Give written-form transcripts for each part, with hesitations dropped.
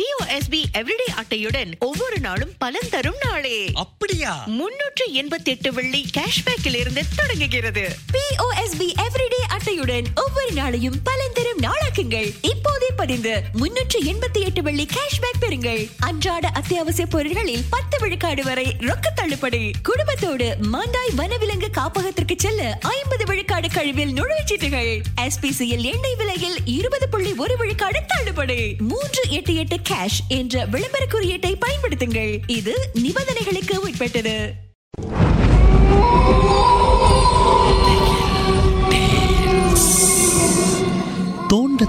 POSB everyday அட்டையுடன் ஒவ்வொரு நாளும் பலன் தரும் நாளே. அப்படியா? 388 வெள்ளி கேஷ்பேக்கில் இருந்து தொடங்குகிறது. POSB எவ்ரிடே அட்டையுடன் ஒவ்வொரு நாளையும் பலன் தரும் நாளாக்குங்கள். இப்போதே பதிந்து 388 வெள்ளி கேஷ்பேக் பெறுங்கள். அன்றாட அத்தியாவசிய பொருட்களில் 10 விழுக்காடு வரை ரொக்க தள்ளுபடி. குடும்பத்தோடு மாண்டாய் வனவிலங்கு காப்பகத்திற்கு செல்ல 50 விழுக்காடு கழிவில் நுழைச்சீட்டுகள். SPCL எண்ணெய் விலையில் 20.1 விழுக்காடு தள்ளுபடி. 388 கேஷ் என்ற விளம்பர குறியீட்டை பயன்படுத்துங்கள். இது நிபந்தனைகளுக்கு உட்பட்டது. தோண்ட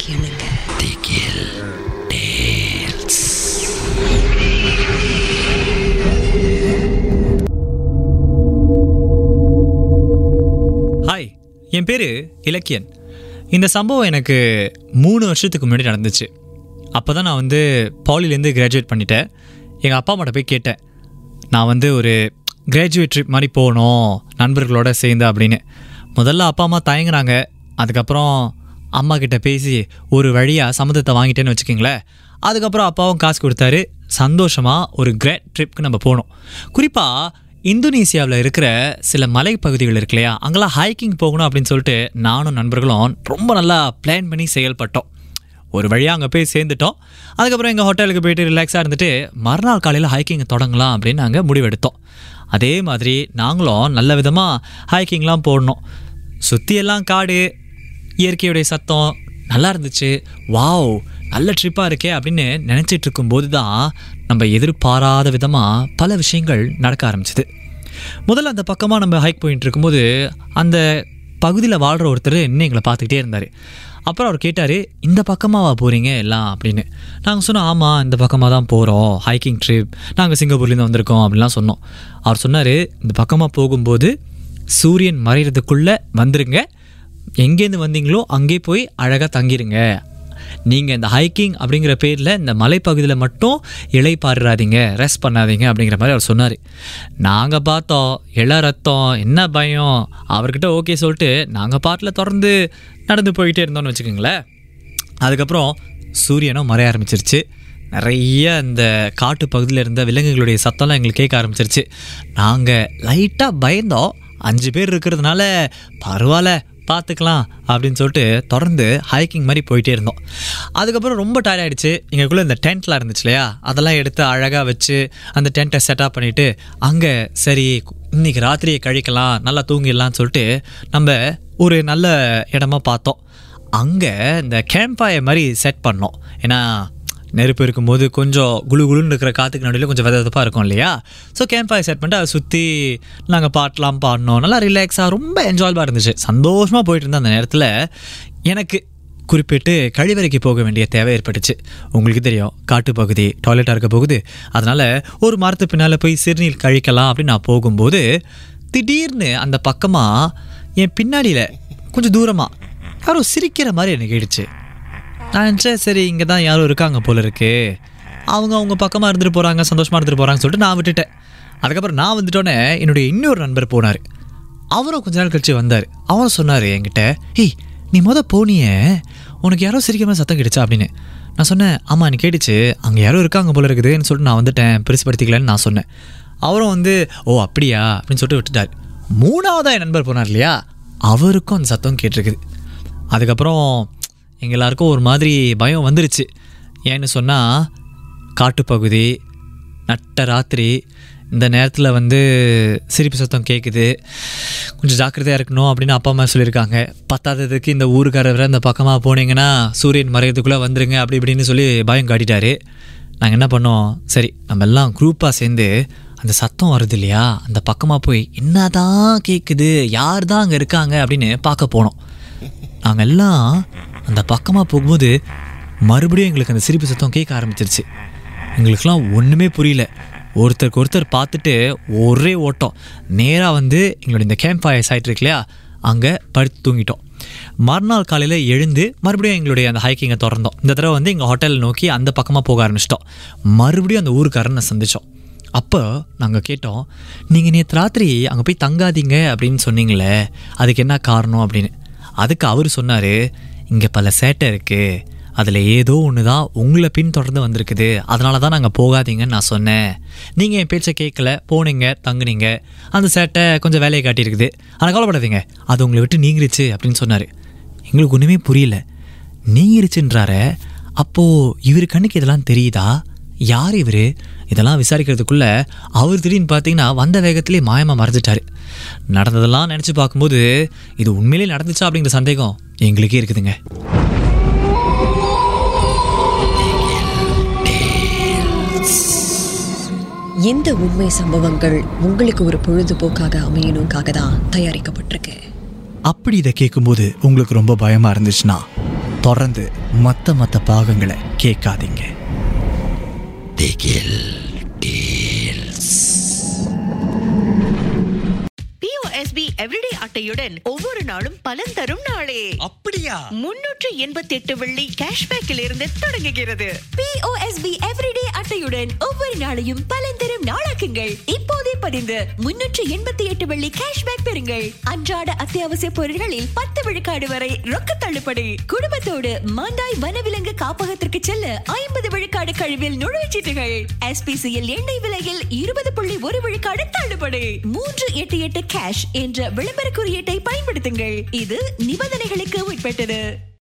கேளுங்க. ஹாய், என் பேரு இலக்கியன். இந்த சம்பவம் எனக்கு 3 வருஷத்துக்கு முன்னாடி நடந்துச்சு. அப்போ தான் நான் பாலிலேருந்து கிராஜுவேட் பண்ணிட்டேன். எங்கள் அப்பா அம்மாட்ட போய் கேட்டேன், நான் ஒரு கிராஜுவேட் ட்ரிப் மாதிரி போகணும் நண்பர்களோட சேர்ந்து அப்படின்னு. முதல்ல அப்பா அம்மா தயங்குனாங்க. அதுக்கப்புறம் அம்மா கிட்ட பேசி ஒரு வழியாக சம்மதத்தை வாங்கிட்டேன்னு வச்சுக்கிங்களேன். அதுக்கப்புறம் அப்பாவும் காசு கொடுத்தாரு. சந்தோஷமாக ஒரு கிராட் ட்ரிப்க்கு நம்ம போனோம். குறிப்பாக இந்தோனேசியாவில் இருக்கிற சில மலைப்பகுதிகள் இருக்கு இல்லையா, அங்கெல்லாம் ஹைக்கிங் போகணும் அப்படின்னு சொல்லிட்டு நானும் நண்பர்களும் ரொம்ப நல்லா பிளான் பண்ணி செயல்பட்டோம். ஒரு வழியாக அங்கே போய் சேர்ந்துட்டோம். அதுக்கப்புறம் எங்கள் ஹோட்டலுக்கு போய்ட்டு ரிலாக்ஸாக இருந்துட்டு மறுநாள் காலையில் ஹைக்கிங் தொடங்கலாம் அப்படின்னு நாங்கள் முடிவெடுத்தோம். அதே மாதிரி நாங்களும் நல்ல விதமாக ஹைக்கிங்லாம் போடணும். சுற்றியெல்லாம் காடு, இயற்கையுடைய சத்தம் நல்லா இருந்துச்சு. வாவ், நல்ல ட்ரிப்பாக இருக்கே அப்படின்னு நினச்சிட்டு இருக்கும்போது தான் நம்ம எதிர்பாராத விதமாக பல விஷயங்கள் நடக்க ஆரம்பிச்சிது. முதல்ல அந்த பக்கமாக நம்ம ஹைக் போயிட்டு இருக்கும்போது அந்த பகுதியில் வாழ்கிற ஒருத்தர் இன்னும் எங்களை பார்த்துக்கிட்டே இருந்தார். அப்புறம் அவர் கேட்டார், இந்த பக்கமாகவா போகிறீங்க எல்லாம் அப்படின்னு. நாங்கள் சொன்னோம், ஆமாம் இந்த பக்கமாக தான் போகிறோம், ஹைக்கிங் ட்ரிப், நாங்கள் சிங்கப்பூர்லேருந்து வந்திருக்கோம் அப்படின்லாம் சொன்னோம். அவர் சொன்னார், இந்த பக்கமாக போகும்போது சூரியன் மறைகிறதுக்குள்ளே வந்துருங்க, எங்கேருந்து வந்தீங்களோ அங்கே போய் அழகாக தங்கிடுங்க. நீங்கள் இந்த ஹைக்கிங் அப்படிங்கிற பேரில் இந்த மலைப்பகுதியில் மட்டும் இலை பாடுறாதீங்க, ரெஸ்ட் பண்ணாதீங்க அப்படிங்கிற மாதிரி அவர் சொன்னார். நாங்கள் பார்த்தோம், இலை ரத்தம், என்ன பயம். அவர்கிட்ட ஓகே சொல்லிட்டு நாங்கள் பாட்டில் தொடர்ந்து நடந்து போயிட்டே இருந்தோம்னு வச்சுக்கோங்களேன். அதுக்கப்புறம் சூரியனும் மறைய ஆரம்பிச்சிருச்சு. நிறைய இந்த காட்டு பகுதியில் இருந்த விலங்குகளுடைய சத்தம்லாம் எங்களுக்கு கேட்க ஆரம்பிச்சிருச்சு. நாங்கள் லைட்டாக பயந்தோம். 5 பேர் இருக்கிறதுனால பரவாயில்ல, பார்த்துக்கலாம் அப்படின்னு சொல்லிட்டு தொடர்ந்து ஹைக்கிங் மாதிரி போயிட்டே இருந்தோம். அதுக்கப்புறம் ரொம்ப டயர்ட் ஆகிடுச்சு. எங்களுக்குள்ளே இந்த டென்ட்லாம் இருந்துச்சு இல்லையா, அதெல்லாம் எடுத்து அழகாக வச்சு அந்த டென்ட்டை செட்டப் பண்ணிவிட்டு அங்கே சரி இன்றைக்கி ராத்திரியை கழிக்கலாம், நல்லா தூங்கிடலான்னு சொல்லிட்டு நம்ம ஒரு நல்ல இடமா பார்த்தோம். அங்கே இந்த கேம்ப் ஃபயர் மாதிரி செட் பண்ணோம். ஏன்னா நெருப்பு இருக்கும்போது கொஞ்சம் குழு குழுன்னு இருக்கிற காற்றுக்கு நடுவில் கொஞ்சம் விதவிதப்பாக இருக்கும் இல்லையா. ஸோ கேம்ப் ஃபயர் செட் பண்ணிட்டு அதை சுற்றி நாங்கள் பாட்டெலாம் பாடினோம். நல்லா ரிலாக்ஸாக ரொம்ப என்ஜாய்பாக இருந்துச்சு. சந்தோஷமாக போயிட்டு இருந்தேன். அந்த நேரத்தில் எனக்கு குறிப்பிட்டு கழிவறைக்கு போக வேண்டிய தேவை ஏற்பட்டுச்சு. உங்களுக்கு தெரியும், காட்டுப்பகுதி டாய்லெட்டாக இருக்க போகுது. அதனால் ஒரு மரத்து பின்னால் போய் சிறுநீர் கழிக்கலாம் அப்படின்னு நான் போகும்போது திடீர்னு அந்த பக்கமாக என் பின்னாடியில் கொஞ்சம் தூரமாக யாரும் சிரிக்கிற மாதிரி எனக்கு ஆயிடுச்சு. நான் நினச்சேன், சரி இங்கே தான் யாரும் இருக்காங்க போல இருக்கு, அவங்க அவங்க பக்கமாக இருந்துட்டு போகிறாங்க, சந்தோஷமாக இருந்துட்டு போகிறாங்கன்னு சொல்லிட்டு நான் விட்டுட்டேன். அதுக்கப்புறம் நான் வந்துட்டோன்னே என்னுடைய இன்னொரு நண்பர் போனார். அவரும் கொஞ்ச நாள் கழிச்சு வந்தார். அவரும் சொன்னார் என்கிட்ட, ஏய் நீ போனியே, உனக்கு யாரோ சிரிக்கிற மாதிரி சத்தம் கிடைச்சா அப்படின்னு. நான் சொன்னேன், ஆமாம் நீ கேட்டுச்சு, அங்கே யாரோ இருக்காங்க போல இருக்குதுன்னு சொல்லிட்டு நான் வந்துட்டேன், பெருசுப்படுத்திக்கலான்னு நான் சொன்னேன். அவரும் ஓ அப்படியா அப்படின்னு சொல்லிட்டு விட்டுட்டார். மூணாவதாக என் நண்பர் போனார் இல்லையா, அவருக்கும் அந்த சத்தம் கேட்டிருக்குது. அதுக்கப்புறம் எங்களாருக்கும் ஒரு மாதிரி பயம் வந்துருச்சு. ஏன்னு சொன்னால் காட்டுப்பகுதி நட்ட ராத்திரி இந்த நேரத்தில் சிரிப்பு சத்தம் கேட்குது, கொஞ்சம் ஜாக்கிரதையாக இருக்கணும் அப்படின்னு அப்பா அம்மா சொல்லியிருக்காங்க. பத்தாததுக்கு இந்த ஊருக்காரவரை இந்த பக்கமாக போனீங்கன்னா சூரியன் மறையறதுக்குள்ளே வந்துடுங்க அப்படி இப்படின்னு சொல்லி பயம் காட்டிட்டாரு. நாங்கள் என்ன பண்ணோம், சரி நம்ம எல்லாம் குரூப்பாக சேர்ந்து அந்த சத்தம் வருது இல்லையா அந்த பக்கமாக போய் என்ன தான் கேட்குது, யார் தான் அங்கே இருக்காங்க அப்படின்னு பார்க்க போனோம். நாங்கள் எல்லாம் அந்த பக்கமாக போகும்போது மறுபடியும் எங்களுக்கு அந்த சிரிப்பு சத்தம் கேட்க ஆரம்பிச்சிருச்சு. எங்களுக்கெல்லாம் ஒன்றுமே புரியல. ஒருத்தருக்கு ஒருத்தர் பார்த்துட்டு ஒரே ஓட்டம் நேராக எங்களோட இந்த கேம்ப் ஃபயர் சைட் இருக்கு இல்லையா அங்கே படுத்து தூங்கிட்டோம். மறுநாள் காலையில் எழுந்து மறுபடியும் எங்களுடைய அந்த ஹைக்கிங்கை தொடர்ந்தோம். இந்த தடவை வந்து எங்கள் ஹோட்டல் நோக்கி அந்த பக்கமாக போக ஆரம்பிச்சிட்டோம். மறுபடியும் அந்த ஊருக்காரனை சந்தித்தோம். அப்போ நாங்கள் கேட்டோம், நீங்கள் நேற்று ராத்திரி அங்கே போய் தங்காதீங்க அப்படின்னு சொன்னீங்களே, அதுக்கு என்ன காரணம் அப்படின்னு. அதுக்கு அவர் சொன்னார், இங்கே பல சேட்டை இருக்குது, அதில் ஏதோ ஒன்று தான் உங்களை பின்தொடர்ந்து வந்திருக்குது, அதனால தான் நாங்கள் போகாதீங்கன்னு நான் சொன்னேன். நீங்கள் என் பேச்சை கேட்கல, போனீங்க, தங்குனீங்க, அந்த சேட்டை கொஞ்சம் வேலையை காட்டியிருக்குது, ஆனால் கவலைப்படாதீங்க, அது உங்களை விட்டு நீங்கிருச்சு அப்படின்னு சொன்னார். எங்களுக்கு ஒன்றுமே புரியல. நீங்கிருச்சுன்றார, அப்போது இவர் கண்ணுக்கு இதெல்லாம் தெரியுதா, யார் இவர்? இதெல்லாம் விசாரிக்கிறதுக்குள்ளே அவர் திடீர்னு பார்த்தீங்கன்னா வந்த வேகத்திலே மாயமாக மறைஞ்சிட்டார். நடந்ததெல்லாம் நினச்சி பார்க்கும்போது இது உண்மையிலே நடந்துச்சா அப்படிங்கிற சந்தேகம் எங்களுக்கே இருக்குதுங்க. எந்த உண்மை சம்பவங்கள் உங்களுக்கு ஒரு பொழுதுபோக்காக அமையணுக்காக தான் தயாரிக்கப்பட்டிருக்கு. அப்படி இதை கேட்கும்போது உங்களுக்கு ரொம்ப பயமாக இருந்துச்சுன்னா தொடர்ந்து மற்ற பாகங்களை கேட்காதீங்க. POSB Everyday அட்டையுடன் ஒவ்வொரு நாளும் பலன் தரும் நாளே. அப்படியா? 388 வெள்ளி கேஷ்பேக்கில் இருந்து தொடங்குகிறது. POSB Everyday அட்டையுடன் ஒவ்வொரு நாளையும் பலன் தரும் நாளாக்குங்கள். இப்போதே பதிந்து 388 வெள்ளி கேஷ்பேக் பெறுங்கள். அன்றாட அத்தியாவசிய பொருட்களில் 10 விழுக்காடு வரை ரொக்க தள்ளுபடி. குடும்பத்தோடு மாண்டாய் வனவிலங்கு காப்பகத்திற்கு செல்ல 50 விழுக்காடு கழிவில் நுழைச்சீட்டுகள். SPCL எண்ணெய் விலையில் 20.1 விழுக்காடு தள்ளுபடி. 388 கேஷ் என்ற விளம்பர குறியீட்டை பயன்படுத்துங்கள். இது நிபந்தனைகளுக்கு உட்பட்டது.